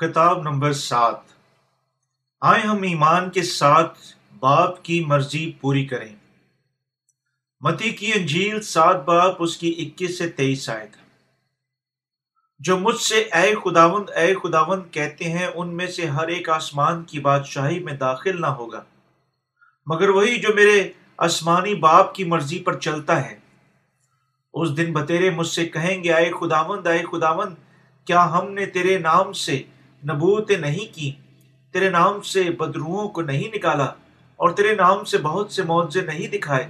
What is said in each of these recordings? خطاب نمبر 7۔ آئے ہم ایمان کے ساتھ باپ کی مرضی پوری کریں۔ متی کی انجیل 7 باب اس کی 21 سے 23 آیت۔ جو مجھ سے اے خداوند کہتے ہیں ان میں سے ہر ایک آسمان کی بادشاہی میں داخل نہ ہوگا، مگر وہی جو میرے آسمانی باپ کی مرضی پر چلتا ہے۔ اس دن بتیرے مجھ سے کہیں گے، اے خداوند کیا ہم نے تیرے نام سے نبوتیں نہیں کی، تیرے نام سے بدروحوں کو نہیں نکالا، اور تیرے نام سے بہت سے معجزے نہیں دکھائے؟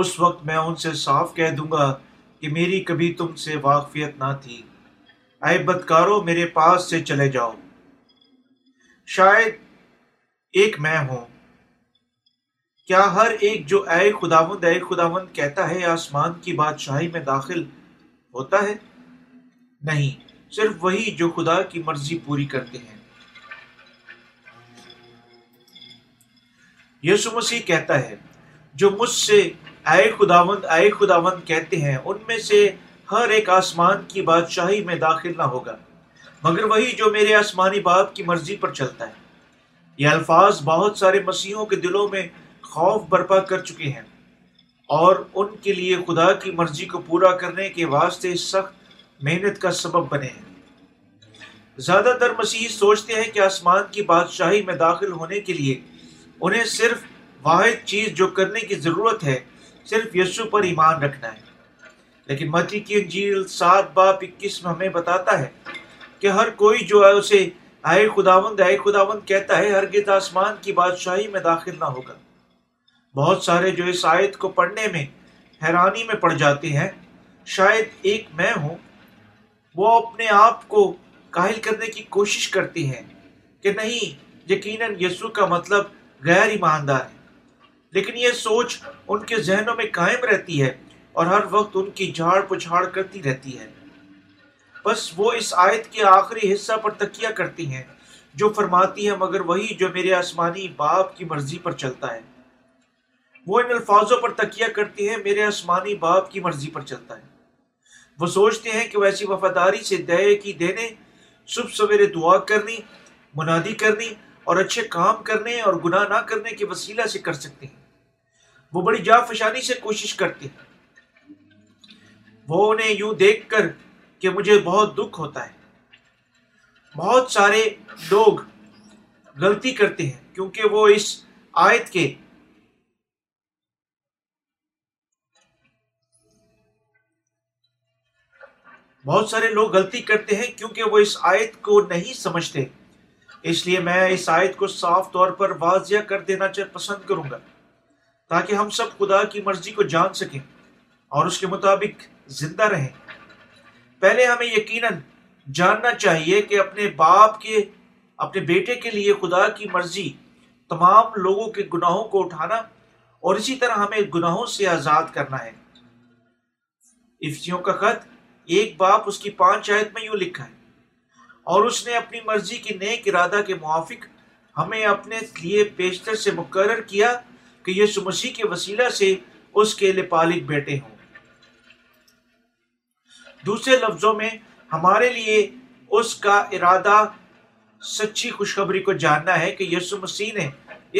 اس وقت میں ان سے صاف کہہ دوں گا کہ میری کبھی تم سے واقفیت نہ تھی، اے بدکارو میرے پاس سے چلے جاؤ۔ شاید ایک میں ہوں۔ کیا ہر ایک جو اے خداوند کہتا ہے آسمان کی بادشاہی میں داخل ہوتا ہے؟ نہیں، صرف وہی جو خدا کی مرضی پوری کرتے ہیں۔ یسوع مسیح کہتا ہے، جو مجھ سے اے خداوند کہتے ہیں ان میں سے ہر ایک آسمان کی بادشاہی میں داخل نہ ہوگا، مگر وہی جو میرے آسمانی باپ کی مرضی پر چلتا ہے۔ یہ الفاظ بہت سارے مسیحوں کے دلوں میں خوف برپا کر چکے ہیں، اور ان کے لیے خدا کی مرضی کو پورا کرنے کے واسطے سخت محنت کا سبب بنے ہیں۔ زیادہ تر مسیحی سوچتے ہیں کہ آسمان کی بادشاہی میں داخل ہونے کے لیے انہیں صرف واحد چیز جو کرنے کی ضرورت ہے، صرف یسوع پر ایمان رکھنا ہے۔ لیکن متی کی انجیل 7 باب 21 میں ہمیں بتاتا ہے کہ ہر کوئی جو ہے اسے اے خداوند کہتا ہے ہرگز آسمان کی بادشاہی میں داخل نہ ہوگا۔ بہت سارے جو اس آیت کو پڑھنے میں حیرانی میں پڑ جاتے ہیں، شاید ایک میں ہوں، وہ اپنے آپ کو کاہل کرنے کی کوشش کرتے ہیں کہ نہیں، یقیناً یسوع کا مطلب غیر ایماندار ہے۔ لیکن یہ سوچ ان کے ذہنوں میں قائم رہتی ہے اور ہر وقت ان کی جھاڑ پچھاڑ کرتی رہتی ہے۔ بس وہ اس آیت کے آخری حصہ پر تکیہ کرتی ہیں جو فرماتی ہے، مگر وہی جو میرے آسمانی باپ کی مرضی پر چلتا ہے۔ وہ ان الفاظوں پر تکیہ کرتے ہیں، میرے آسمانی باپ کی مرضی پر چلتا ہے۔ وہ سوچتے ہیں کہ ویسی وفاداری سے دے کی دینے، صبح سویرے دعا کرنی، منادی کرنی اور اچھے کام کرنے اور گناہ نہ کرنے کے وسیلہ سے کر سکتے ہیں۔ وہ بڑی جافشانی سے کوشش کرتے ہیں۔ وہ انہیں یوں دیکھ کر کہ مجھے بہت دکھ ہوتا ہے۔ بہت سارے لوگ غلطی کرتے ہیں کیونکہ وہ اس آیت کے نہیں سمجھتے۔ اس لیے میں اس آیت کو صاف طور پر واضح کر دینا پسند کروں گا تاکہ ہم سب خدا کی مرضی کو جان سکیں اور اس کے مطابق زندہ رہیں۔ پہلے ہمیں یقیناً جاننا چاہیے کہ اپنے بیٹے کے لیے خدا کی مرضی تمام لوگوں کے گناہوں کو اٹھانا اور اسی طرح ہمیں گناہوں سے آزاد کرنا ہے۔ افسیوں کا خط 1 باب اس کی 5 آیت میں یوں لکھا ہے، اور اس نے اپنی مرضی کے نیک ارادہ کے موافق ہمیں اپنے لیے پیشتر سے مقرر کیا کہ یسوع مسیح کے وسیلہ سے اس کے لپالک بیٹے ہوں۔ دوسرے لفظوں میں، ہمارے لیے اس کا ارادہ سچی خوشخبری کو جاننا ہے کہ یسوع مسیح نے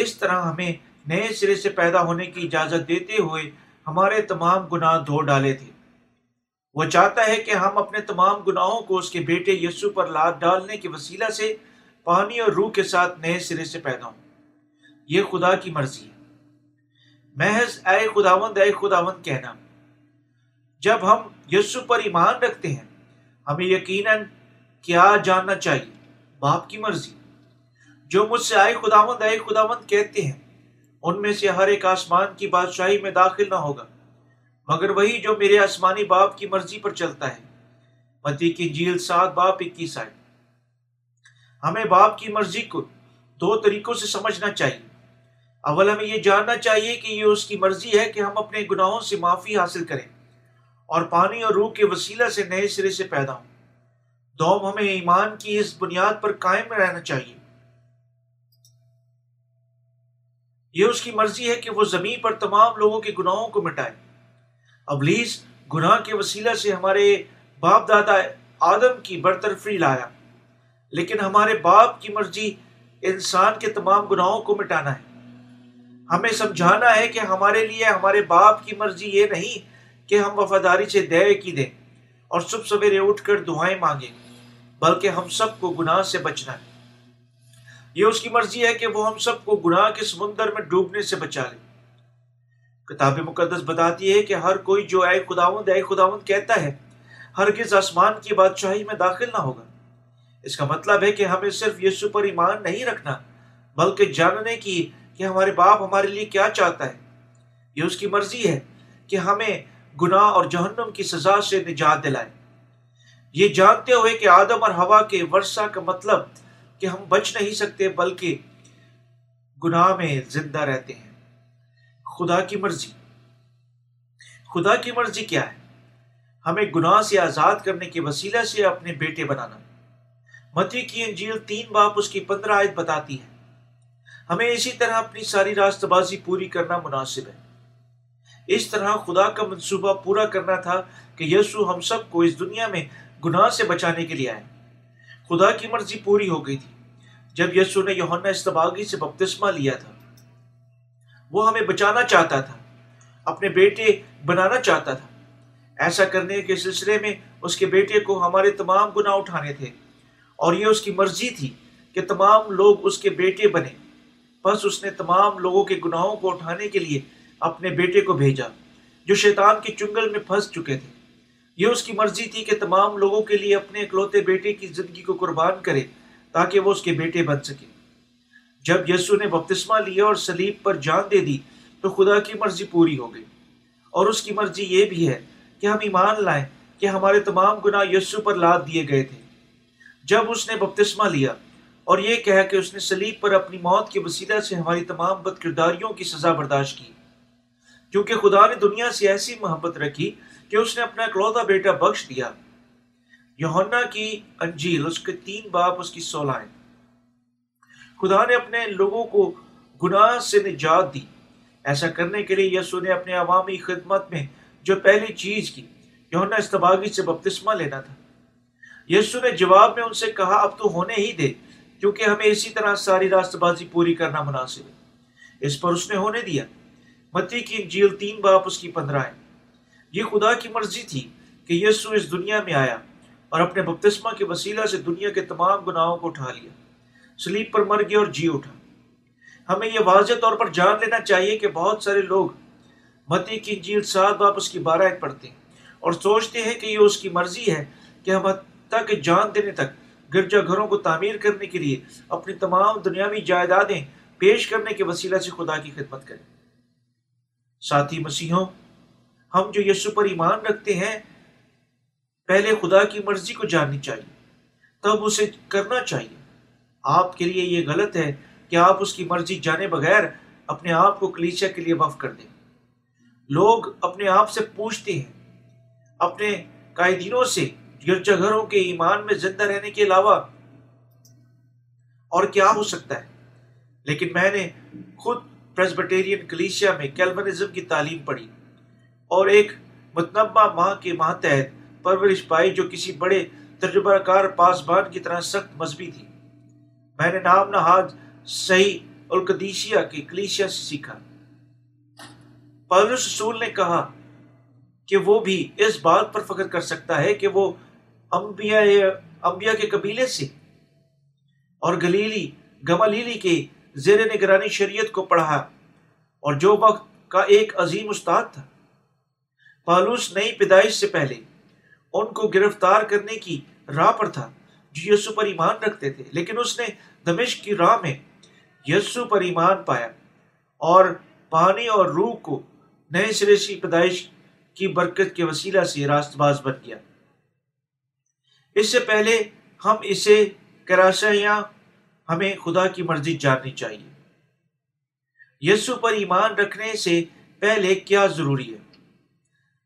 اس طرح ہمیں نئے سرے سے پیدا ہونے کی اجازت دیتے ہوئے ہمارے تمام گناہ دھو ڈالے تھے۔ وہ چاہتا ہے کہ ہم اپنے تمام گناہوں کو اس کے بیٹے یسوع پر لاد ڈالنے کے وسیلہ سے پانی اور روح کے ساتھ نئے سرے سے پیدا ہوں۔ یہ خدا کی مرضی ہے۔ محض اے خداوند کہنا۔ جب ہم یسوع پر ایمان رکھتے ہیں، ہمیں یقیناً کیا جاننا چاہیے؟ باپ کی مرضی۔ جو مجھ سے اے خداوند کہتے ہیں ان میں سے ہر ایک آسمان کی بادشاہی میں داخل نہ ہوگا، مگر وہی جو میرے آسمانی باپ کی مرضی پر چلتا ہے۔ متی کی انجیل 7 باب 21 آیت۔ ہمیں باپ کی مرضی کو 2 طریقوں سے سمجھنا چاہیے۔ اول ہمیں یہ جاننا چاہیے کہ یہ اس کی مرضی ہے کہ ہم اپنے گناہوں سے معافی حاصل کریں اور پانی اور روح کے وسیلہ سے نئے سرے سے پیدا ہوں۔ دوم، ہمیں ایمان کی اس بنیاد پر قائم رہنا چاہیے۔ یہ اس کی مرضی ہے کہ وہ زمین پر تمام لوگوں کے گناہوں کو مٹائے۔ ابلیس گناہ کے وسیلہ سے ہمارے باپ دادا آدم کی برطرفی لایا، لیکن ہمارے باپ کی مرضی انسان کے تمام گناہوں کو مٹانا ہے. ہمیں سمجھانا ہے کہ ہمارے لیے ہمارے باپ کی مرضی یہ نہیں کہ ہم وفاداری سے دے کی دیں اور صبح سویرے اٹھ کر دعائیں مانگیں، بلکہ ہم سب کو گناہ سے بچنا ہے. یہ اس کی مرضی ہے کہ وہ ہم سب کو گناہ کے سمندر میں ڈوبنے سے بچا لے. کتاب مقدس بتاتی ہے کہ ہر کوئی جو اے خداوند کہتا ہے ہرگز آسمان کی بادشاہی میں داخل نہ ہوگا. اس کا مطلب ہے کہ ہمیں صرف یسوع پر ایمان نہیں رکھنا، بلکہ جاننے کی کہ ہمارے باپ ہمارے لیے کیا چاہتا ہے. یہ اس کی مرضی ہے کہ ہمیں گناہ اور جہنم کی سزا سے نجات دلائے، یہ جانتے ہوئے کہ آدم اور ہوا کے ورثہ کا مطلب کہ ہم بچ نہیں سکتے بلکہ گناہ میں زندہ رہتے ہیں. خدا کی مرضی کیا ہے؟ ہمیں گناہ سے آزاد کرنے کے وسیلہ سے اپنے بیٹے بنانا. متی کی انجیل 3:15 بتاتی ہے. ہمیں اسی طرح اپنی ساری راست بازی پوری کرنا مناسب ہے. اس طرح خدا کا منصوبہ پورا کرنا تھا کہ یسوع ہم سب کو اس دنیا میں گناہ سے بچانے کے لیے آئے. خدا کی مرضی پوری ہو گئی تھی جب یسوع نے یوحنا اصطباغی سے بپتسمہ لیا تھا. وہ ہمیں بچانا چاہتا تھا، اپنے بیٹے بنانا چاہتا تھا. ایسا کرنے کے سلسلے میں اس کے بیٹے کو ہمارے تمام گناہ اٹھانے تھے، اور یہ اس کی مرضی تھی کہ تمام لوگ اس کے بیٹے بنے. بس اس نے تمام لوگوں کے گناہوں کو اٹھانے کے لیے اپنے بیٹے کو بھیجا جو شیطان کے چنگل میں پھنس چکے تھے. یہ اس کی مرضی تھی کہ تمام لوگوں کے لیے اپنے اکلوتے بیٹے کی زندگی کو قربان کرے تاکہ وہ اس کے بیٹے بن سکے. جب یسوع نے بپتسمہ لیا اور صلیب پر جان دے دی تو خدا کی مرضی پوری ہو گئی، اور اس کی مرضی یہ بھی ہے کہ ہم ایمان لائیں کہ ہمارے تمام گناہ یسوع پر لاد دیے گئے تھے. جب اس نے بپتسمہ لیا اور یہ کہا کہ اس نے صلیب پر اپنی موت کے وسیلہ سے ہماری تمام بد کرداریوں کی سزا برداشت کی، کیونکہ خدا نے دنیا سے ایسی محبت رکھی کہ اس نے اپنا اکلوتا بیٹا بخش دیا. یوحنا کی انجیل 3:16. خدا نے اپنے لوگوں کو گناہ سے نجات دی. ایسا کرنے کے لیے یسوع نے اپنے عوامی خدمت میں جو پہلی چیز کی یوحنا اصطباغی سے بپتسمہ لینا تھا. یسوع نے جواب میں ان سے کہا اب تو ہونے ہی دے، کیونکہ ہمیں اسی طرح ساری راست بازی پوری کرنا مناسب ہے. اس پر اس نے ہونے دیا. متی کی انجیل 3:15. یہ خدا کی مرضی تھی کہ یسوع اس دنیا میں آیا اور اپنے بپتسمہ کے وسیلہ سے دنیا کے تمام گناہوں کو اٹھا لیا، صلیب پر مر گیا اور جی اٹھا. ہمیں یہ واضح طور پر جان لینا چاہیے کہ بہت سارے لوگ متی کی انجیل 7:12 پڑھتے ہیں اور سوچتے ہیں کہ یہ اس کی مرضی ہے کہ ہم حتیٰ کہ جان دینے تک گرجا گھروں کو تعمیر کرنے کے لیے اپنی تمام دنیاوی جائیدادیں پیش کرنے کے وسیلہ سے خدا کی خدمت کریں. ساتھی مسیحوں، ہم جو یسوع پر ایمان رکھتے ہیں پہلے خدا کی مرضی کو جاننی چاہیے، تب اسے کرنا چاہیے. آپ کے لیے یہ غلط ہے کہ آپ اس کی مرضی جانے بغیر اپنے آپ کو کلیسیا کے لیے وقف کر دیں. لوگ اپنے آپ سے پوچھتے ہیں، اپنے قائدینوں سے گرجا گھروں کے ایمان میں زندہ رہنے کے علاوہ اور کیا ہو سکتا ہے؟ لیکن میں نے خود پریسبیٹیرین کلیسیا میں کیلوینزم کی تعلیم پڑھی اور ایک متنبہ ماں کے ماتحت پرورش پائی جو کسی بڑے تجربہ کار پاسبان کی طرح سخت مذہبی تھی. میں نے نام نہاد صحیح القدیسیہ کی کلیسیا سے سیکھا. پولس رسول نے کہا کہ وہ بھی اس بات پر فخر کر سکتا ہے کہ وہ انبیاء کے قبیلے سے اور گمالیلی کے زیر نگرانی شریعت کو پڑھا اور جو وقت کا ایک عظیم استاد تھا. پالوس نئی پیدائش سے پہلے ان کو گرفتار کرنے کی راہ پر تھا جو یسوع پر ایمان رکھتے تھے، لیکن اس نے دمشق کی راہ میں یسوع پر ایمان پایا اور پانی اور روح کو نئے سرے سے پیدائش کی برکت کے وسیلہ سے راست باز بن گیا. اس سے پہلے ہم اسے کراسیاں ہمیں خدا کی مرضی جاننی چاہیے. یسوع پر ایمان رکھنے سے پہلے کیا ضروری ہے؟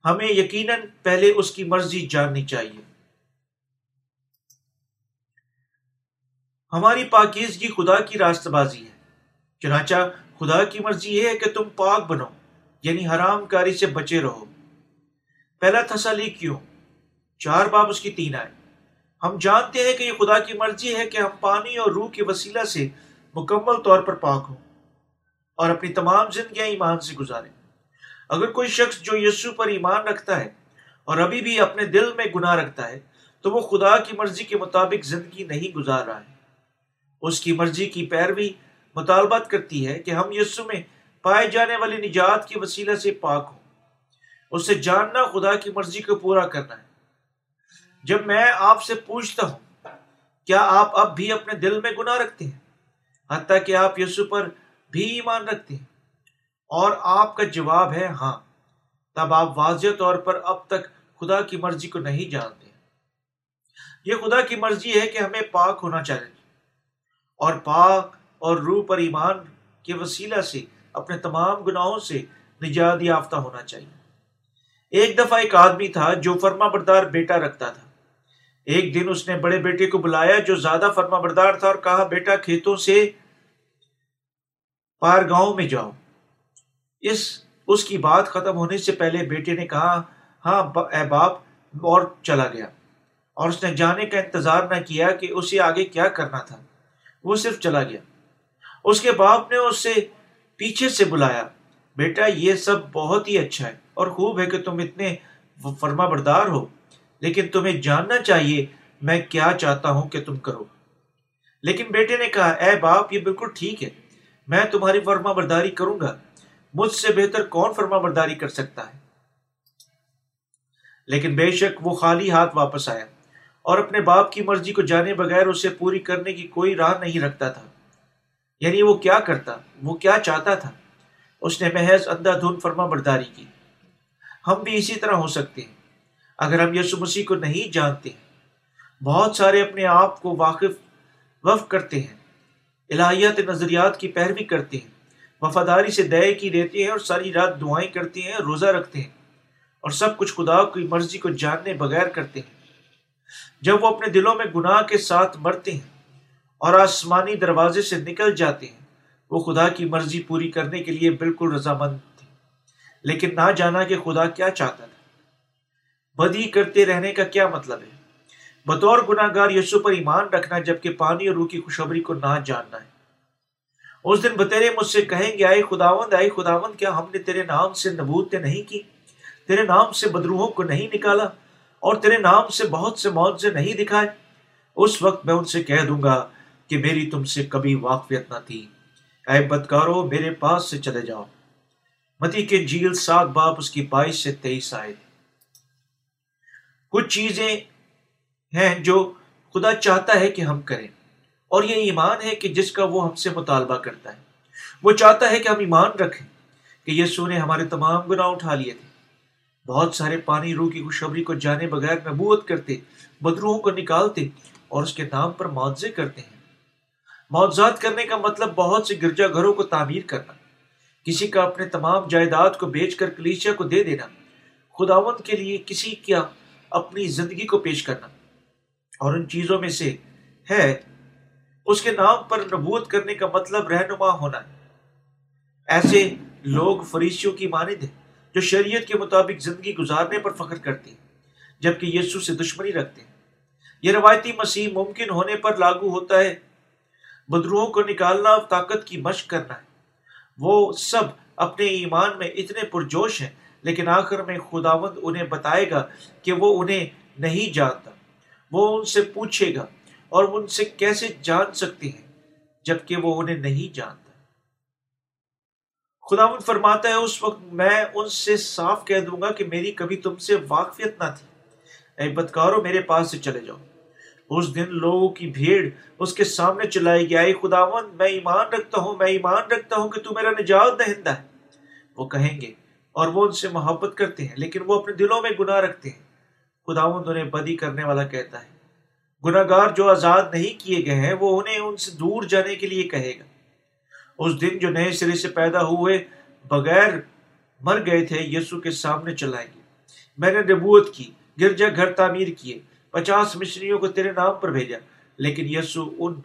ہمیں یقیناً پہلے اس کی مرضی جاننی چاہیے. ہماری پاکیزگی خدا کی راستہ بازی ہے. چنانچہ خدا کی مرضی یہ ہے کہ تم پاک بنو، یعنی حرام کاری سے بچے رہو. پہلا تھسالی کیوں 4:3 آئے. ہم جانتے ہیں کہ یہ خدا کی مرضی ہے کہ ہم پانی اور روح کے وسیلہ سے مکمل طور پر پاک ہوں اور اپنی تمام زندگیاں ایمان سے گزاریں۔ اگر کوئی شخص جو یسوع پر ایمان رکھتا ہے اور ابھی بھی اپنے دل میں گناہ رکھتا ہے تو وہ خدا کی مرضی کے مطابق زندگی نہیں گزار رہا ہے۔ اس کی مرضی کی پیروی مطالبات کرتی ہے کہ ہم یسوع میں پائے جانے والی نجات کے وسیلہ سے پاک ہوں۔ اسے جاننا خدا کی مرضی کو پورا کرنا ہے۔ جب میں آپ سے پوچھتا ہوں کیا آپ اب بھی اپنے دل میں گناہ رکھتے ہیں حتیٰ کہ آپ یسوع پر بھی ایمان رکھتے ہیں، اور آپ کا جواب ہے ہاں، تب آپ واضح طور پر اب تک خدا کی مرضی کو نہیں جانتے۔ یہ خدا کی مرضی ہے کہ ہمیں پاک ہونا چاہیے اور پاک اور روح پر ایمان کے وسیلہ سے اپنے تمام گناہوں سے نجات یافتہ ہونا چاہیے۔ ایک دفعہ ایک آدمی تھا جو فرما بردار بیٹا رکھتا تھا۔ ایک دن اس نے بڑے بیٹے کو بلایا جو زیادہ فرما بردار تھا اور کہا، بیٹا کھیتوں سے پار گاؤں میں جاؤ۔ اس کی بات ختم ہونے سے پہلے بیٹے نے کہا، ہاں اے باپ، اور چلا گیا، اور اس نے جانے کا انتظار نہ کیا کہ اسے آگے کیا کرنا تھا، وہ صرف چلا گیا۔ اس کے باپ نے اسے پیچھے سے بلایا، بیٹا یہ سب بہت ہی اچھا ہے اور خوب ہے کہ تم اتنے فرما بردار ہو، لیکن تمہیں جاننا چاہیے میں کیا چاہتا ہوں کہ تم کرو۔ لیکن بیٹے نے کہا، اے باپ یہ بالکل ٹھیک ہے، میں تمہاری فرما برداری کروں گا، مجھ سے بہتر کون فرما برداری کر سکتا ہے۔ لیکن بے شک وہ خالی ہاتھ واپس آیا اور اپنے باپ کی مرضی کو جانے بغیر اسے پوری کرنے کی کوئی راہ نہیں رکھتا تھا، یعنی وہ کیا کرتا، وہ کیا چاہتا تھا۔ اس نے محض اندھا دھند فرما برداری کی۔ ہم بھی اسی طرح ہو سکتے ہیں اگر ہم یسوع مسیح کو نہیں جانتے ہیں۔ بہت سارے اپنے آپ کو وقف کرتے ہیں، الہیات نظریات کی پیروی کرتے ہیں، وفاداری سے دے کی دیتے ہیں اور ساری رات دعائیں کرتے ہیں، روزہ رکھتے ہیں، اور سب کچھ خدا کی مرضی کو جاننے بغیر کرتے ہیں۔ جب وہ اپنے دلوں میں گناہ کے ساتھ مرتے ہیں اور آسمانی دروازے سے نکل جاتے ہیں، وہ خدا کی مرضی پوری کرنے کے لیے بالکل رضامند تھے، لیکن نہ جانا کہ خدا کیا چاہتا تھا۔ بدی کرتے رہنے کا کیا مطلب ہے؟ بطور گناہگار یسوع پر ایمان رکھنا جبکہ پانی اور روح کی خوشخبری کو نہ جاننا ہے۔ اس دن بتیرے مجھ سے کہیں گے، آئے خداوند، کیا ہم نے تیرے نام سے نبوتیں نہیں کی، تیرے نام سے بدروحوں کو نہیں نکالا، اور تیرے نام سے بہت سے معجزے نہیں دکھائے؟ اس وقت میں ان سے کہہ دوں گا کہ میری تم سے کبھی واقفیت نہ تھی، اے بدکارو میرے پاس سے چلے جاؤ۔ متی کے انجیل 7:22 سے 23 آئے۔ کچھ چیزیں ہیں جو خدا چاہتا ہے کہ ہم کریں، اور یہ ایمان ہے کہ جس کا وہ ہم سے مطالبہ کرتا ہے۔ وہ چاہتا ہے کہ ہم ایمان رکھیں کہ یسوع نے ہمارے تمام گناہ اٹھا لیے تھے۔ بہت سارے پانی روح کی خوشخبری کو جانے بغیر نبوت کرتے، بدروحوں کو نکالتے اور اس کے نام پر معجزے کرتے ہیں۔ معجزات کرنے کا مطلب بہت سے گرجا گھروں کو تعمیر کرنا، کسی کا اپنے تمام جائیداد کو بیچ کر کلیسیا کو دے دینا، خداوند کے لیے کسی کا اپنی زندگی کو پیش کرنا، اور ان چیزوں میں سے ہے اس کے نام پر نبوت کرنے کا مطلب رہنما ہونا ہے۔ ایسے لوگ فریسیوں کی مانند ہیں جو شریعت کے مطابق زندگی گزارنے پر فخر کرتے ہیں جبکہ یسوع سے دشمنی رکھتے ہیں۔ یہ روایتی مسیح ممکن ہونے پر لاگو ہوتا ہے۔ بدروحوں کو نکالنا طاقت کی مشق کرنا ہے۔ وہ سب اپنے ایمان میں اتنے پرجوش ہیں، لیکن آخر میں خداوند انہیں بتائے گا کہ وہ انہیں نہیں جانتا۔ وہ ان سے پوچھے گا، اور ان سے کیسے جان سکتے ہیں جبکہ وہ انہیں نہیں جانتا۔ خداوند فرماتا ہے، اس وقت میں ان سے صاف کہہ دوں گا کہ میری کبھی تم سے واقفیت نہ تھی، اے بدکارو میرے پاس سے چلے جاؤ۔ اس دن لوگوں کی بھیڑ اس کے سامنے چلائے گی، اے خداوند میں ایمان رکھتا ہوں، میں ایمان رکھتا ہوں کہ تو میرا نجات دہندہ ہے، وہ کہیں گے، اور وہ ان سے محبت کرتے ہیں لیکن وہ اپنے دلوں میں گناہ رکھتے ہیں۔ خداوند انہیں بدی کرنے والا کہتا ہے۔ گناہگار جو آزاد نہیں کیے گئے ہیں وہ انہیں ان سے دور جانے کے لیے کہے گا۔ اس دن جو نئے سرے سے پیدا ہوئے بغیر مر گئے تھے، یسوع کے سامنے چلائیں گے، میں نے نبوت کی، گرجا گھر تعمیر کیے، 50 مشنریوں کو تیرے نام پر بھیجا، لیکن یسوع ان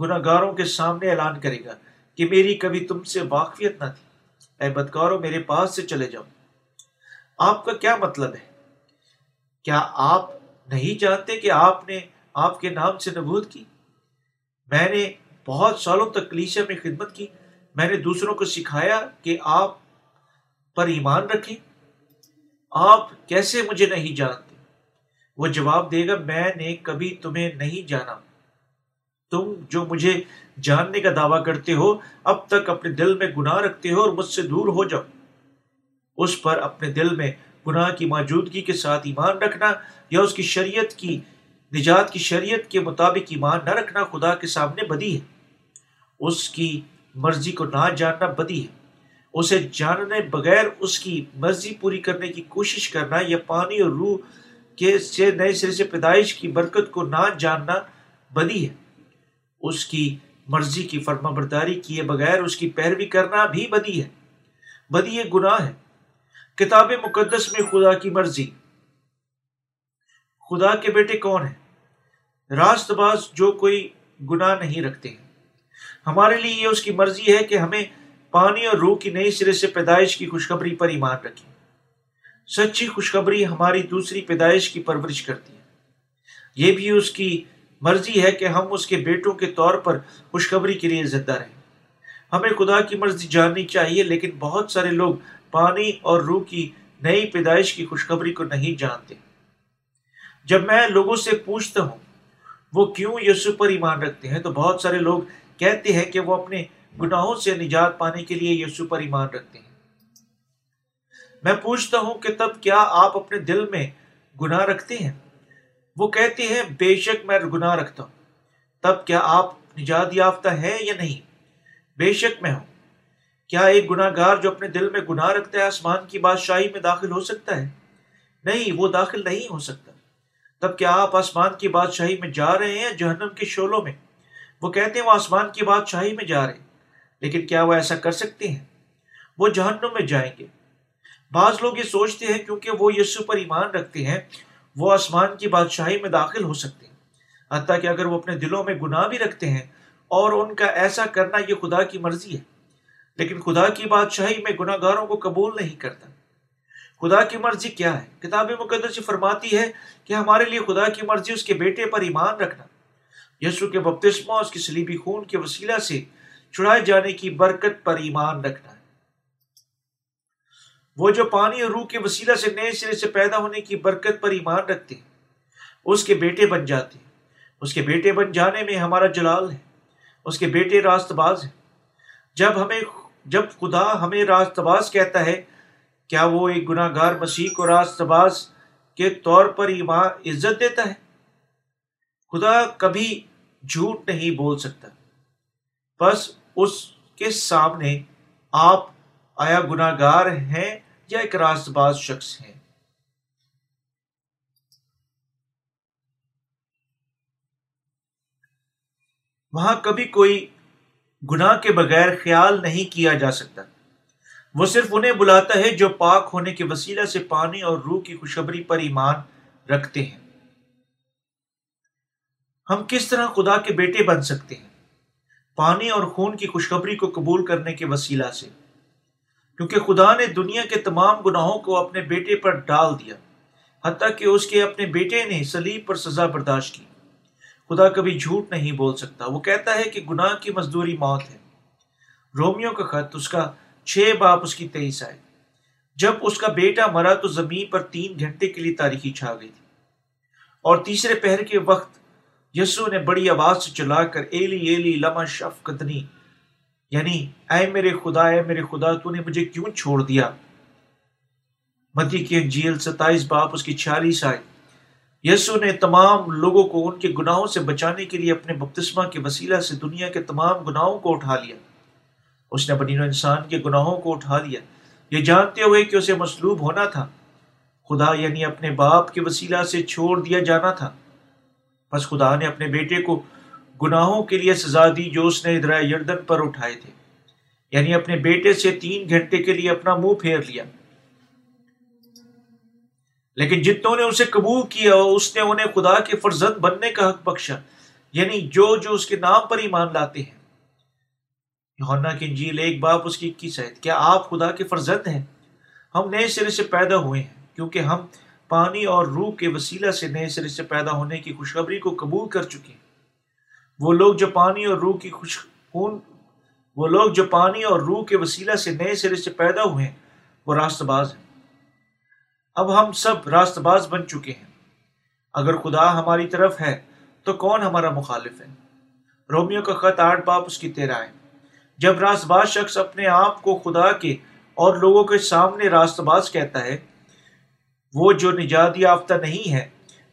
گناہگاروں کے سامنے اعلان کرے گا کہ میری کبھی تم سے واقفیت نہ تھی، اے بدکارو میرے پاس سے چلے جاؤ۔ آپ کا کیا مطلب ہے؟ کیا آپ نہیں جانتے کہ آپ نے آپ کے نام سے نبوت کی، میں نے بہت سالوں تک کلیسیا میں خدمت کی، میں نے دوسروں کو سکھایا کہ آپ پر ایمان رکھیں، آپ کیسے مجھے نہیں جانتے؟ وہ جواب دے گا، میں نے کبھی تمہیں نہیں جانا، تم جو مجھے جاننے کا دعویٰ کرتے ہو اب تک اپنے دل میں گناہ رکھتے ہو اور مجھ سے دور ہو جاؤ۔ اس پر اپنے دل میں گناہ کی موجودگی کے ساتھ ایمان رکھنا یا اس کی شریعت کی نجات کی شریعت کے مطابق ایمان نہ رکھنا خدا کے سامنے بدی ہے، اس کی مرضی کو نہ جاننا بدی ہے، اسے جاننے بغیر اس کی مرضی پوری کرنے کی کوشش کرنا یا پانی اور روح کے سے نئے سرے سے پیدائش کی برکت کو نہ جاننا بدی ہے، اس کی مرضی کی فرما برداری کیے بغیر اس کی پیروی کرنا بھی بدی ہے، بدی گناہ ہے۔ کتاب مقدس میں خدا کی مرضی، خدا کے بیٹے کون ہیں؟ راست باز جو کوئی گناہ نہیں رکھتے ہیں۔ ہمارے لیے یہ اس کی مرضی ہے کہ ہمیں پانی اور روح کی نئے سرے سے پیدائش کی خوشخبری پر ایمان رکھیں۔ سچی خوشخبری ہماری دوسری پیدائش کی پرورش کرتی ہے۔ یہ بھی اس کی مرضی ہے کہ ہم اس کے بیٹوں کے طور پر خوشخبری کے لیے زندہ رہیں۔ ہمیں خدا کی مرضی جاننی چاہیے، لیکن بہت سارے لوگ پانی اور روح کی نئی پیدائش کی خوشخبری کو نہیں جانتے۔ جب میں لوگوں سے پوچھتا ہوں وہ کیوں یسوع پر ایمان رکھتے ہیں، تو بہت سارے لوگ کہتے ہیں کہ وہ اپنے گناہوں سے نجات پانے کے لیے یسوع پر ایمان رکھتے ہیں۔ میں پوچھتا ہوں کہ تب کیا آپ اپنے دل میں گناہ رکھتے ہیں؟ وہ کہتے ہیں بے شک میں گناہ رکھتا ہوں۔ تب کیا آپ نجات یافتہ ہیں یا نہیں؟ بے شک میں ہوں۔ کیا ایک گناہ گار جو اپنے دل میں گناہ رکھتا ہے آسمان کی بادشاہی میں داخل ہو سکتا ہے؟ نہیں، وہ داخل نہیں ہو سکتا۔ تب کیا آپ آسمان کی بادشاہی میں جا رہے ہیں جہنم کے شعلوں میں؟ وہ کہتے ہیں وہ آسمان کی بادشاہی میں جا رہے ہیں، لیکن کیا وہ ایسا کر سکتے ہیں؟ وہ جہنم میں جائیں گے۔ بعض لوگ یہ سوچتے ہیں کیونکہ وہ یسوع پر ایمان رکھتے ہیں وہ آسمان کی بادشاہی میں داخل ہو سکتے ہیں، حتیٰ کہ اگر وہ اپنے دلوں میں گناہ بھی رکھتے ہیں، اور ان کا ایسا کرنا یہ خدا کی مرضی ہے، لیکن خدا کی بادشاہی میں گناہ گاروں کو قبول نہیں کرتا۔ خدا کی مرضی کیا ہے؟ کتاب مقدس فرماتی ہے کہ ہمارے لیے خدا کی مرضی اس کے بیٹے پر ایمان رکھنا، یسوع کے بپتسمہ اس کے صلیبی خون کے وسیلہ سے چھڑائے جانے کی برکت پر ایمان رکھنا ہے۔ وہ جو پانی اور روح کے وسیلہ سے نئے سرے سے پیدا ہونے کی برکت پر ایمان رکھتے ہیں اس کے بیٹے بن جاتے ہیں۔ اس کے بیٹے بن جانے میں ہمارا جلال ہے۔ اس کے بیٹے راست باز ہیں۔ جب خدا ہمیں راست باز کہتا ہے، کیا وہ ایک گناہ گار مسیح کو راست باز کے طور پر ایمان عزت دیتا ہے؟ خدا کبھی جھوٹ نہیں بول سکتا۔ بس اس کے سامنے آپ آیا گناہ گار ہیں یا ایک راست باز شخص ہیں۔ وہاں کبھی کوئی گناہ کے بغیر خیال نہیں کیا جا سکتا۔ وہ صرف انہیں بلاتا ہے جو پاک ہونے کے وسیلہ سے پانی اور روح کی خوشخبری پر ایمان رکھتے ہیں۔ ہم کس طرح خدا کے بیٹے بن سکتے ہیں؟ پانی اور خون کی خوشخبری کو قبول کرنے کے وسیلہ سے، کیونکہ خدا نے دنیا کے تمام گناہوں کو اپنے بیٹے پر ڈال دیا، حتیٰ کہ اس کے اپنے بیٹے نے صلیب پر سزا برداشت کی۔ خدا کبھی جھوٹ نہیں بول سکتا۔ وہ کہتا ہے کہ گناہ کی مزدوری موت ہے۔ رومیوں کا خط اس کا 6 اس کی 23 آئے۔ جب اس کا بیٹا مرا تو زمین پر 3 گھنٹے کے لیے تاریکی چھا گئی تھی، اور تیسرے پہر کے وقت یسوع نے بڑی آواز سے چلا کر ایلی ایلی لما شفقتنی، یعنی اے میرے خدا تو نے مجھے کیوں چھوڑ دیا۔ متی کی انجیل 27 اس کی 46 آئے۔ یسوع نے تمام لوگوں کو ان کے گناہوں سے بچانے کے لیے اپنے بپتسمہ کے وسیلہ سے دنیا کے تمام گناہوں کو اٹھا لیا۔ اس نے بنی نوع انسان کے گناہوں کو اٹھا لیا، یہ جانتے ہوئے کہ اسے مصلوب ہونا تھا۔ خدا یعنی اپنے باپ کے وسیلہ سے چھوڑ دیا جانا تھا۔ بس خدا نے اپنے بیٹے کو گناہوں کے لیے سزا دی جو اس نے دریا یردن پر اٹھائے تھے، یعنی اپنے بیٹے سے 3 گھنٹے کے لیے اپنا منہ پھیر لیا۔ لیکن جتنوں نے اسے قبول کیا اس نے انہیں خدا کے فرزند بننے کا حق بخشا، یعنی جو اس کے نام پر ایمان لاتے ہیں۔ یوحنا کی انجیل 1 اس کی 21 آیت۔ کیا آپ خدا کے فرزند ہیں؟ ہم نئے سرے سے پیدا ہوئے ہیں، کیونکہ ہم پانی اور روح کے وسیلہ سے نئے سرے سے پیدا ہونے کی خوشخبری کو قبول کر چکے ہیں۔ وہ لوگ جو پانی اور روح کے وسیلہ سے نئے سرے سے پیدا ہوئے ہیں وہ راستہ باز ہیں۔ اب ہم سب راستہ باز بن چکے ہیں۔ اگر خدا ہماری طرف ہے تو کون ہمارا مخالف ہے؟ رومیو کا خط 8:13 ہے۔ جب راست باز شخص اپنے آپ کو خدا کے اور لوگوں کے سامنے راست باز کہتا ہے، وہ جو نجات یافتہ نہیں ہے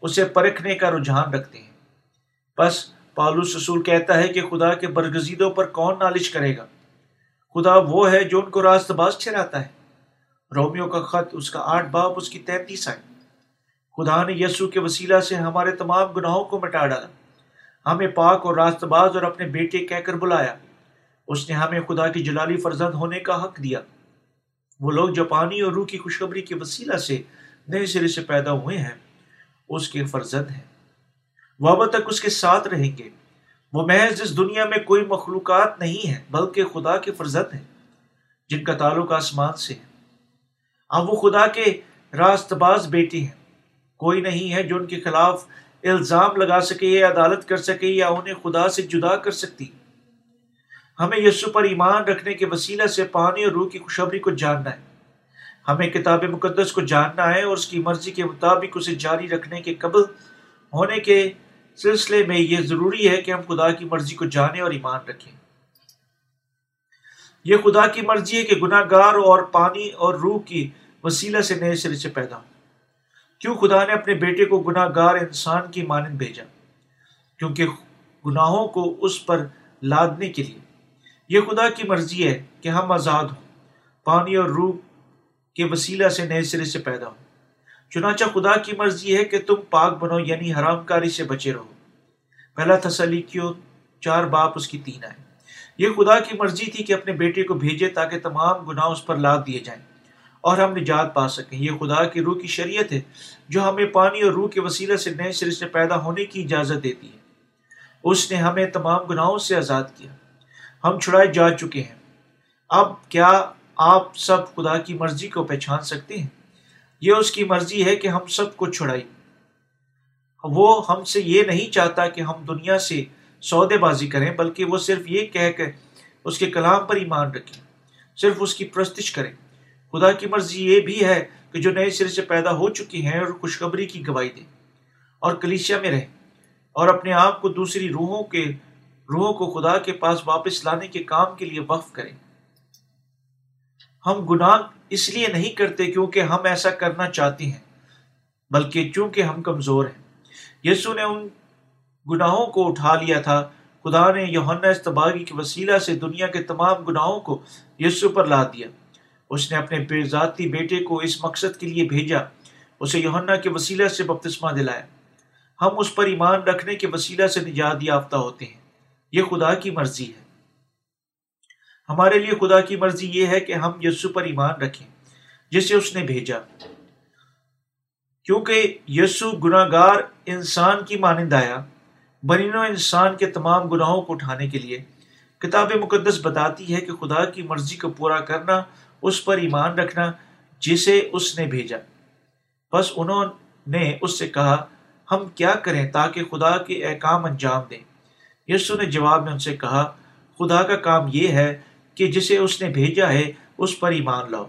اسے پرکھنے کا رجحان رکھتے ہیں۔ بس پالوس رسول کہتا ہے کہ خدا کے برگزیدوں پر کون نالش کرے گا؟ خدا وہ ہے جو ان کو راست باز ٹھہراتا ہے۔ رومیو کا خط 8:33 ہے۔ خدا نے یسوع کے وسیلہ سے ہمارے تمام گناہوں کو مٹا ڈالا، ہمیں پاک اور راست باز اور اپنے بیٹے کہہ کر بلایا۔ اس نے ہمیں خدا کی جلالی فرزند ہونے کا حق دیا۔ وہ لوگ جو پانی اور روح کی خوشخبری کے وسیلہ سے نئے سرے سے پیدا ہوئے ہیں اس کے فرزند ہیں، وابہ تک اس کے ساتھ رہیں گے۔ وہ محض اس دنیا میں کوئی مخلوقات نہیں ہیں بلکہ خدا کے فرزند ہیں جن کا تعلق آسمان سے ہے۔ اب وہ خدا کے راست باز بیٹے ہیں۔ کوئی نہیں ہے جو ان کے خلاف الزام لگا سکے یا عدالت کر سکے یا انہیں خدا سے جدا کر سکتی۔ ہمیں یسوع پر ایمان رکھنے کے وسیلہ سے پانی اور روح کی خوشخبری کو جاننا ہے۔ ہمیں کتاب مقدس کو جاننا ہے اور اس کی مرضی کے مطابق اسے جاری رکھنے کے قبل ہونے کے سلسلے میں یہ ضروری ہے کہ ہم خدا کی مرضی کو جانیں اور ایمان رکھیں۔ یہ خدا کی مرضی ہے کہ گناہ گار اور پانی اور روح کی وسیلہ سے نئے سرے سے پیدا ہو۔ کیوں خدا نے اپنے بیٹے کو گناہ گار انسان کی مانند بھیجا؟ کیونکہ گناہوں کو اس پر لادنے کے لیے۔ یہ خدا کی مرضی ہے کہ ہم آزاد ہوں، پانی اور روح کے وسیلہ سے نئے سرے سے پیدا ہوں۔ چنانچہ خدا کی مرضی ہے کہ تم پاک بنو، یعنی حرام کاری سے بچے رہو۔ 1 تھسلنیکیوں 4:3 آئے۔ یہ خدا کی مرضی تھی کہ اپنے بیٹے کو بھیجے تاکہ تمام گناہ اس پر لاد دیے جائیں اور ہم نجات پا سکیں۔ یہ خدا کی روح کی شریعت ہے جو ہمیں پانی اور روح کے وسیلہ سے نئے سرے سے پیدا ہونے کی اجازت دیتی ہے۔ اس نے ہمیں تمام گناہوں سے آزاد کیا، ہم چھڑائے جا چکے ہیں۔ اب کیا آپ سب خدا کی مرضی کو پہچان سکتے ہیں؟ یہ اس کی مرضی ہے کہ ہم سب کو چھڑائے۔ وہ ہم سے یہ نہیں چاہتا کہ ہم دنیا سے سودے بازی کریں، بلکہ وہ صرف یہ کہہ کر اس کے کلام پر ایمان رکھیں، صرف اس کی پرستش کریں۔ خدا کی مرضی یہ بھی ہے کہ جو نئے سرے سے پیدا ہو چکی ہیں اور خوشخبری کی گواہی دیں اور کلیسیا میں رہیں اور اپنے آپ کو دوسری روحوں کو خدا کے پاس واپس لانے کے کام کے لیے وقف کریں۔ ہم گناہ اس لیے نہیں کرتے کیونکہ ہم ایسا کرنا چاہتے ہیں، بلکہ چونکہ ہم کمزور ہیں۔ یسوع نے ان گناہوں کو اٹھا لیا تھا۔ خدا نے یوحنا اصطباغی کے وسیلہ سے دنیا کے تمام گناہوں کو یسوع پر لاد دیا۔ اس نے اپنے ذاتی بیٹے کو اس مقصد کے لیے بھیجا، اسے یوحنا کے وسیلہ سے بپتسمہ دلایا۔ ہم اس پر ایمان رکھنے کے وسیلہ سے نجات یافتہ ہوتے ہیں۔ یہ خدا کی مرضی ہے۔ ہمارے لیے خدا کی مرضی یہ ہے کہ ہم یسوع پر ایمان رکھیں جسے اس نے بھیجا، کیونکہ یسوع گناہ گار انسان کی مانند آیا، برینو انسان کے تمام گناہوں کو اٹھانے کے لیے۔ کتاب مقدس بتاتی ہے کہ خدا کی مرضی کو پورا کرنا اس پر ایمان رکھنا جسے اس نے بھیجا۔ بس انہوں نے اس سے کہا، ہم کیا کریں تاکہ خدا کے احکام انجام دیں؟ یسوع نے جواب میں ان سے کہا، خدا کا کام یہ ہے کہ جسے اس نے بھیجا ہے اس پر ایمان لاؤ۔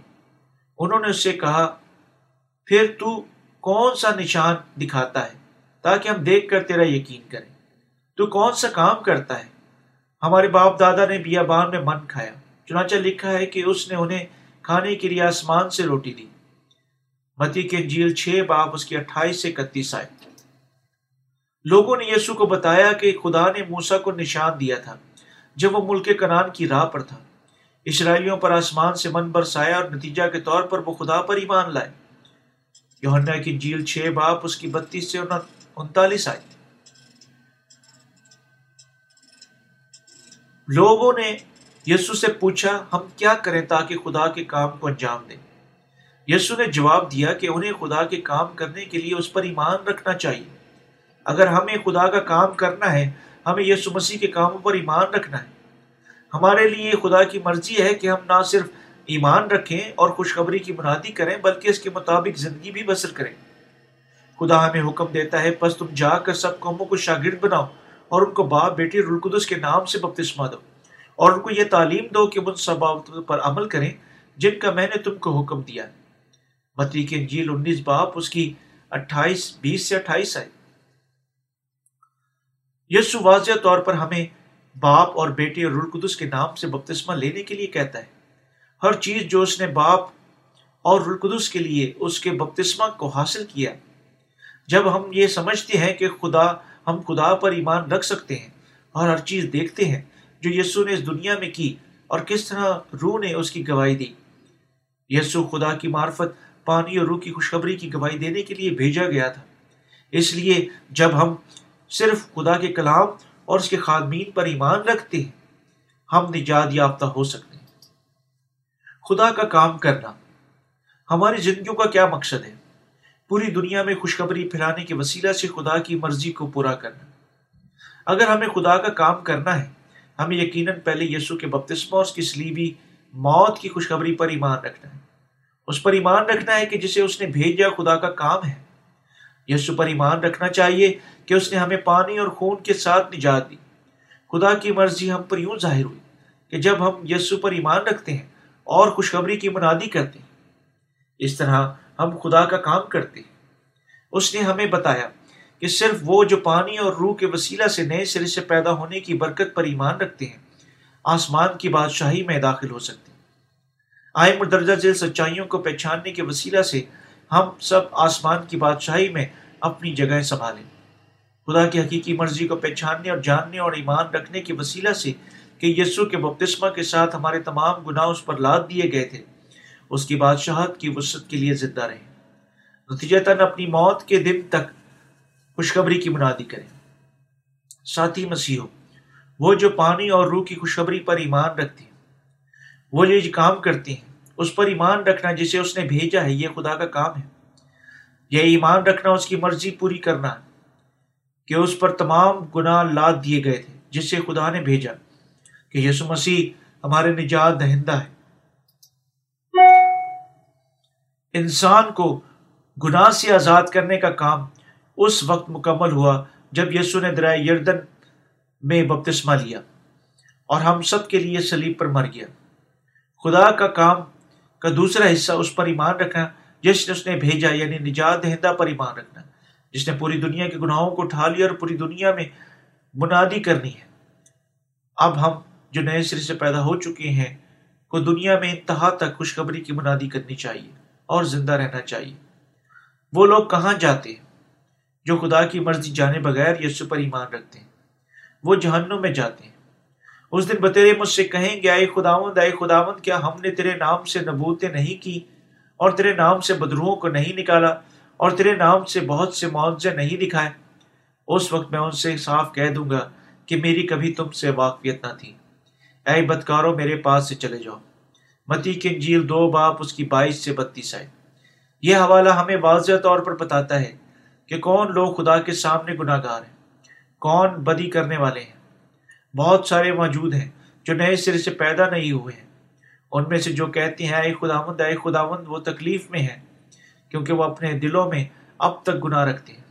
انہوں نے اس سے کہا، پھر تو کون سا نشان دکھاتا ہے تاکہ ہم دیکھ کر تیرا یقین کریں؟ تو کون سا کام کرتا ہے؟ ہمارے باپ دادا نے بیابان میں من کھایا، چنانچہ لکھا ہے کہ اس نے انہیں کھانے کے لیے آسمان سے روٹی دی۔ متی کی انجیل 6:28-31 آئے۔ لوگوں نے یسوع کو بتایا کہ خدا نے موسیٰ کو نشان دیا تھا جب وہ ملک کنعان کی راہ پر تھا۔ اسرائیلیوں پر آسمان سے من برسایا اور نتیجہ کے طور پر وہ خدا پر ایمان لائے۔ یوحنا کی انجیل 6:32-39 آئے۔ لوگوں نے یسوع سے پوچھا، ہم کیا کریں تاکہ خدا کے کام کو انجام دیں؟ یسوع نے جواب دیا کہ انہیں خدا کے کام کرنے کے لیے اس پر ایمان رکھنا چاہیے۔ اگر ہمیں خدا کا کام کرنا ہے، ہمیں یسوع مسیح کے کاموں پر ایمان رکھنا ہے۔ ہمارے لیے خدا کی مرضی ہے کہ ہم نہ صرف ایمان رکھیں اور خوشخبری کی منادی کریں، بلکہ اس کے مطابق زندگی بھی بسر کریں۔ خدا ہمیں حکم دیتا ہے، پس تم جا کر سب قوموں کو شاگرد بناؤ اور ان کو باپ، بیٹی، روح القدس کے نام سے بپتسمہ دو، اور ان کو یہ تعلیم دو کہ ان سب باتوں پر عمل کریں جن کا میں نے تم کو حکم دیا۔ متی کی انجیل 19 باب اس کی 20 سے 28 آئے۔ یسوع واضح طور پر ہمیں باپ اور بیٹے اور روح القدس کے نام سے بپتسمہ لینے کے لیے کہتا ہے۔ ہر چیز جو اس نے باپ اور روح القدس کے لیے اس کے بپتسمہ کو حاصل کیا۔ جب ہم یہ سمجھتے ہیں کہ ہم خدا پر ایمان رکھ سکتے ہیں اور ہر چیز دیکھتے ہیں جو یسوع نے اس دنیا میں کی اور کس طرح روح نے اس کی گواہی دی۔ یسوع خدا کی معرفت، پانی اور روح کی خوشخبری کی گواہی دینے کے لیے بھیجا گیا تھا۔ اس لیے جب ہم صرف خدا کے کلام اور اس کے خادمین پر ایمان رکھتے ہیں، ہم نجات یافتہ ہو سکتے ہیں۔ خدا کا کام کرنا ہماری زندگیوں کا کیا مقصد ہے؟ پوری دنیا میں خوشخبری پھیلانے کے وسیلہ سے خدا کی مرضی کو پورا کرنا۔ اگر ہمیں خدا کا کام کرنا ہے، ہمیں یقیناً پہلے یسوع کے بپتسمہ اور اس کی صلیبی موت کی خوشخبری پر ایمان رکھنا ہے۔ اس پر ایمان رکھنا ہے کہ جسے اس نے بھیجا خدا کا کام ہے۔ یسوع پر ایمان رکھنا چاہیے کہ اس نے ہمیں پانی اور خون کے ساتھ نجات دی۔ خدا کی مرضی ہم پر یوں ظاہر ہوئی کہ جب ہم یسوع پر ایمان رکھتے ہیں اور خوشخبری کی منادی کرتے ہیں، اس طرح ہم خدا کا کام کرتے ہیں۔ اس نے ہمیں بتایا کہ صرف وہ جو پانی اور روح کے وسیلہ سے نئے سرے سے پیدا ہونے کی برکت پر ایمان رکھتے ہیں، آسمان کی بادشاہی میں داخل ہو سکتے ہیں۔ آئم اور درجہ ذیل سچائیوں کو پہچاننے کے وسیلہ سے ہم سب آسمان کی بادشاہی میں اپنی جگہیں سنبھالیں۔ خدا کی حقیقی مرضی کو پہچاننے اور جاننے اور ایمان رکھنے کے وسیلہ سے کہ یسوع کے بپتسمہ کے ساتھ ہمارے تمام گناہ اس پر لاد دیے گئے تھے، اس کی بادشاہت کی وسعت کے لیے زندہ رہیں، نتیجتاً اپنی موت کے دن تک خوشخبری کی منادی کریں۔ ساتھی مسیحو، وہ جو پانی اور روح کی خوشخبری پر ایمان رکھتے ہیں، وہ جو کام کرتے ہیں، اس پر ایمان رکھنا جسے اس نے بھیجا ہے، یہ خدا کا کام ہے۔ یہ ایمان رکھنا اس کی مرضی پوری کرنا ہے کہ اس پر تمام گناہ لاد دیے گئے تھے جسے خدا نے بھیجا، کہ یسوع مسیح ہمارے نجات دہندہ ہے۔ انسان کو گناہ سے آزاد کرنے کا کام اس وقت مکمل ہوا جب یسوع نے دریا یردن میں بپتسمہ لیا اور ہم سب کے لیے صلیب پر مر گیا۔ خدا کا کام کا دوسرا حصہ اس پر ایمان رکھنا جس نے اس نے بھیجا، یعنی نجات دہندہ پر ایمان رکھنا جس نے پوری دنیا کے گناہوں کو اٹھا لیا اور پوری دنیا میں منادی کرنی ہے۔ اب ہم جو نئے سرے سے پیدا ہو چکے ہیں کو دنیا میں انتہا تک خوشخبری کی منادی کرنی چاہیے اور زندہ رہنا چاہیے۔ وہ لوگ کہاں جاتے ہیں جو خدا کی مرضی جانے بغیر یسوع پر ایمان رکھتے ہیں؟ وہ جہنم میں جاتے ہیں۔ اس دن بتیرے مجھ سے کہیں گے، اے خداوند، کیا ہم نے تیرے نام سے نبوتیں نہیں کی اور تیرے نام سے بدروہوں کو نہیں نکالا اور تیرے نام سے بہت سے معجزے نہیں دکھائے؟ اس وقت میں ان سے صاف کہہ دوں گا کہ میری کبھی تم سے واقفیت نہ تھی، اے بدکارو میرے پاس سے چلے جاؤ۔ متی کی انجیل 2 باب اس کی 22 سے 32 آئے۔ یہ حوالہ ہمیں واضح طور پر بتاتا ہے کہ کون لوگ خدا کے سامنے گناہگار ہیں، کون بدی کرنے والے ہیں۔ بہت سارے موجود ہیں جو نئے سرے سے پیدا نہیں ہوئے ہیں۔ ان میں سے جو کہتے ہیں اے خداوند، وہ تکلیف میں ہیں کیونکہ وہ اپنے دلوں میں اب تک گناہ رکھتے ہیں۔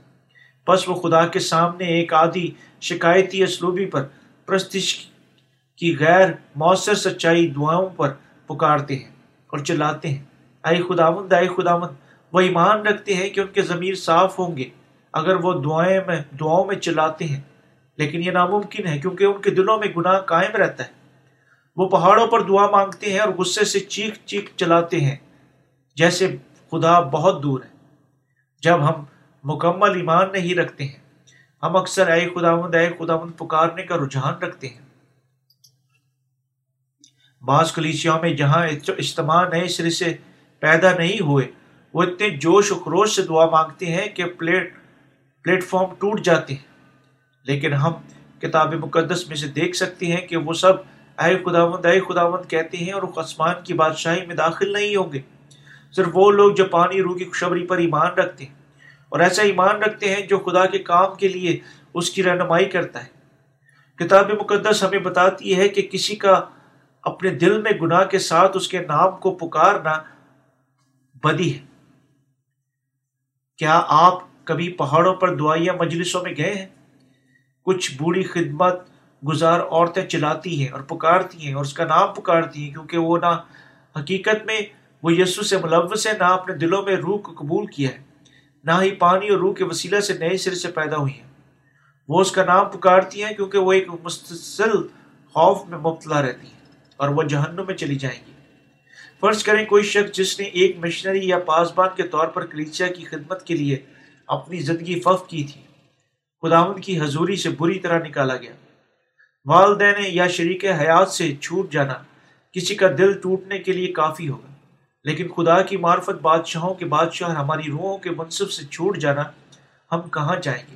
پس وہ خدا کے سامنے ایک عادی شکایتی اسلوبی پر، پرستش کی غیر مؤثر سچائی دعاؤں پر پکارتے ہیں اور چلاتے ہیں، اے خداوند۔ وہ ایمان رکھتے ہیں کہ ان کے ضمیر صاف ہوں گے اگر وہ دعاؤں میں چلاتے ہیں، لیکن یہ ناممکن ہے کیونکہ ان کے دلوں میں گناہ قائم رہتا ہے۔ وہ پہاڑوں پر دعا مانگتے ہیں اور غصے سے چیخ چلاتے ہیں جیسے خدا بہت دور ہے۔ جب ہم مکمل ایمان نہیں رکھتے ہیں، ہم اکثر اے خداوند پکارنے کا رجحان رکھتے ہیں۔ بعض کلیسیاں میں جہاں اجتماع نئے سرے سے پیدا نہیں ہوئے، وہ اتنے جوش و خروش سے دعا مانگتے ہیں کہ پلیٹ فارم ٹوٹ جاتے ہیں، لیکن ہم کتاب مقدس میں سے دیکھ سکتے ہیں کہ وہ سب اے خداوند کہتے ہیں اور آسمان کی بادشاہی میں داخل نہیں ہوں گے۔ صرف وہ لوگ جو پانی روح کی خوشخبری پر ایمان رکھتے ہیں اور ایسا ایمان رکھتے ہیں جو خدا کے کام کے لیے اس کی رہنمائی کرتا ہے۔ کتاب مقدس ہمیں بتاتی ہے کہ کسی کا اپنے دل میں گناہ کے ساتھ اس کے نام کو پکارنا بدی ہے۔ کیا آپ کبھی پہاڑوں پر دعائیہ مجلسوں میں گئے ہیں؟ کچھ بوڑھی خدمت گزار عورتیں چلاتی ہیں اور پکارتی ہیں اور اس کا نام پکارتی ہیں، کیونکہ وہ نہ حقیقت میں وہ یسوع سے ملوث ہیں، نہ اپنے دلوں میں روح کو قبول کیا ہے، نہ ہی پانی اور روح کے وسیلہ سے نئے سرے سے پیدا ہوئی ہیں۔ وہ اس کا نام پکارتی ہیں کیونکہ وہ ایک مسلسل خوف میں مبتلا رہتی ہیں اور وہ جہنم میں چلی جائیں گی۔ فرض کریں کوئی شخص جس نے ایک مشنری یا پاسبان کے طور پر کلیسیا کی خدمت کے لیے اپنی زندگی وقف کی تھی، خداوند کی حضوری سے بری طرح نکالا گیا۔ والدین یا شریک حیات سے چھوٹ جانا کسی کا دل ٹوٹنے کے لیے کافی ہوگا، لیکن خدا کی معرفت، بادشاہوں کے بادشاہ، ہماری روحوں کے منصب سے چھوٹ جانا، ہم کہاں جائیں گے؟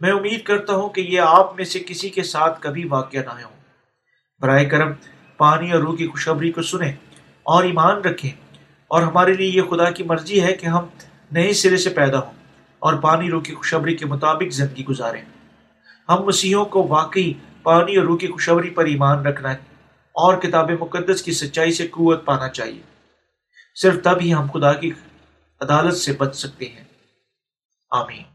میں امید کرتا ہوں کہ یہ آپ میں سے کسی کے ساتھ کبھی واقعہ نہ ہو۔ برائے کرم پانی اور روح کی خوشخبری کو سنیں اور ایمان رکھیں، اور ہمارے لیے یہ خدا کی مرضی ہے کہ ہم نئے سرے سے پیدا ہوں اور پانی روح کی خوشخبری کے مطابق زندگی گزاریں۔ ہم مسیحوں کو واقعی پانی اور روح کی خوشخبری پر ایمان رکھنا اور کتاب مقدس کی سچائی سے قوت پانا چاہیے۔ صرف تب ہی ہم خدا کی عدالت سے بچ سکتے ہیں۔ آمین۔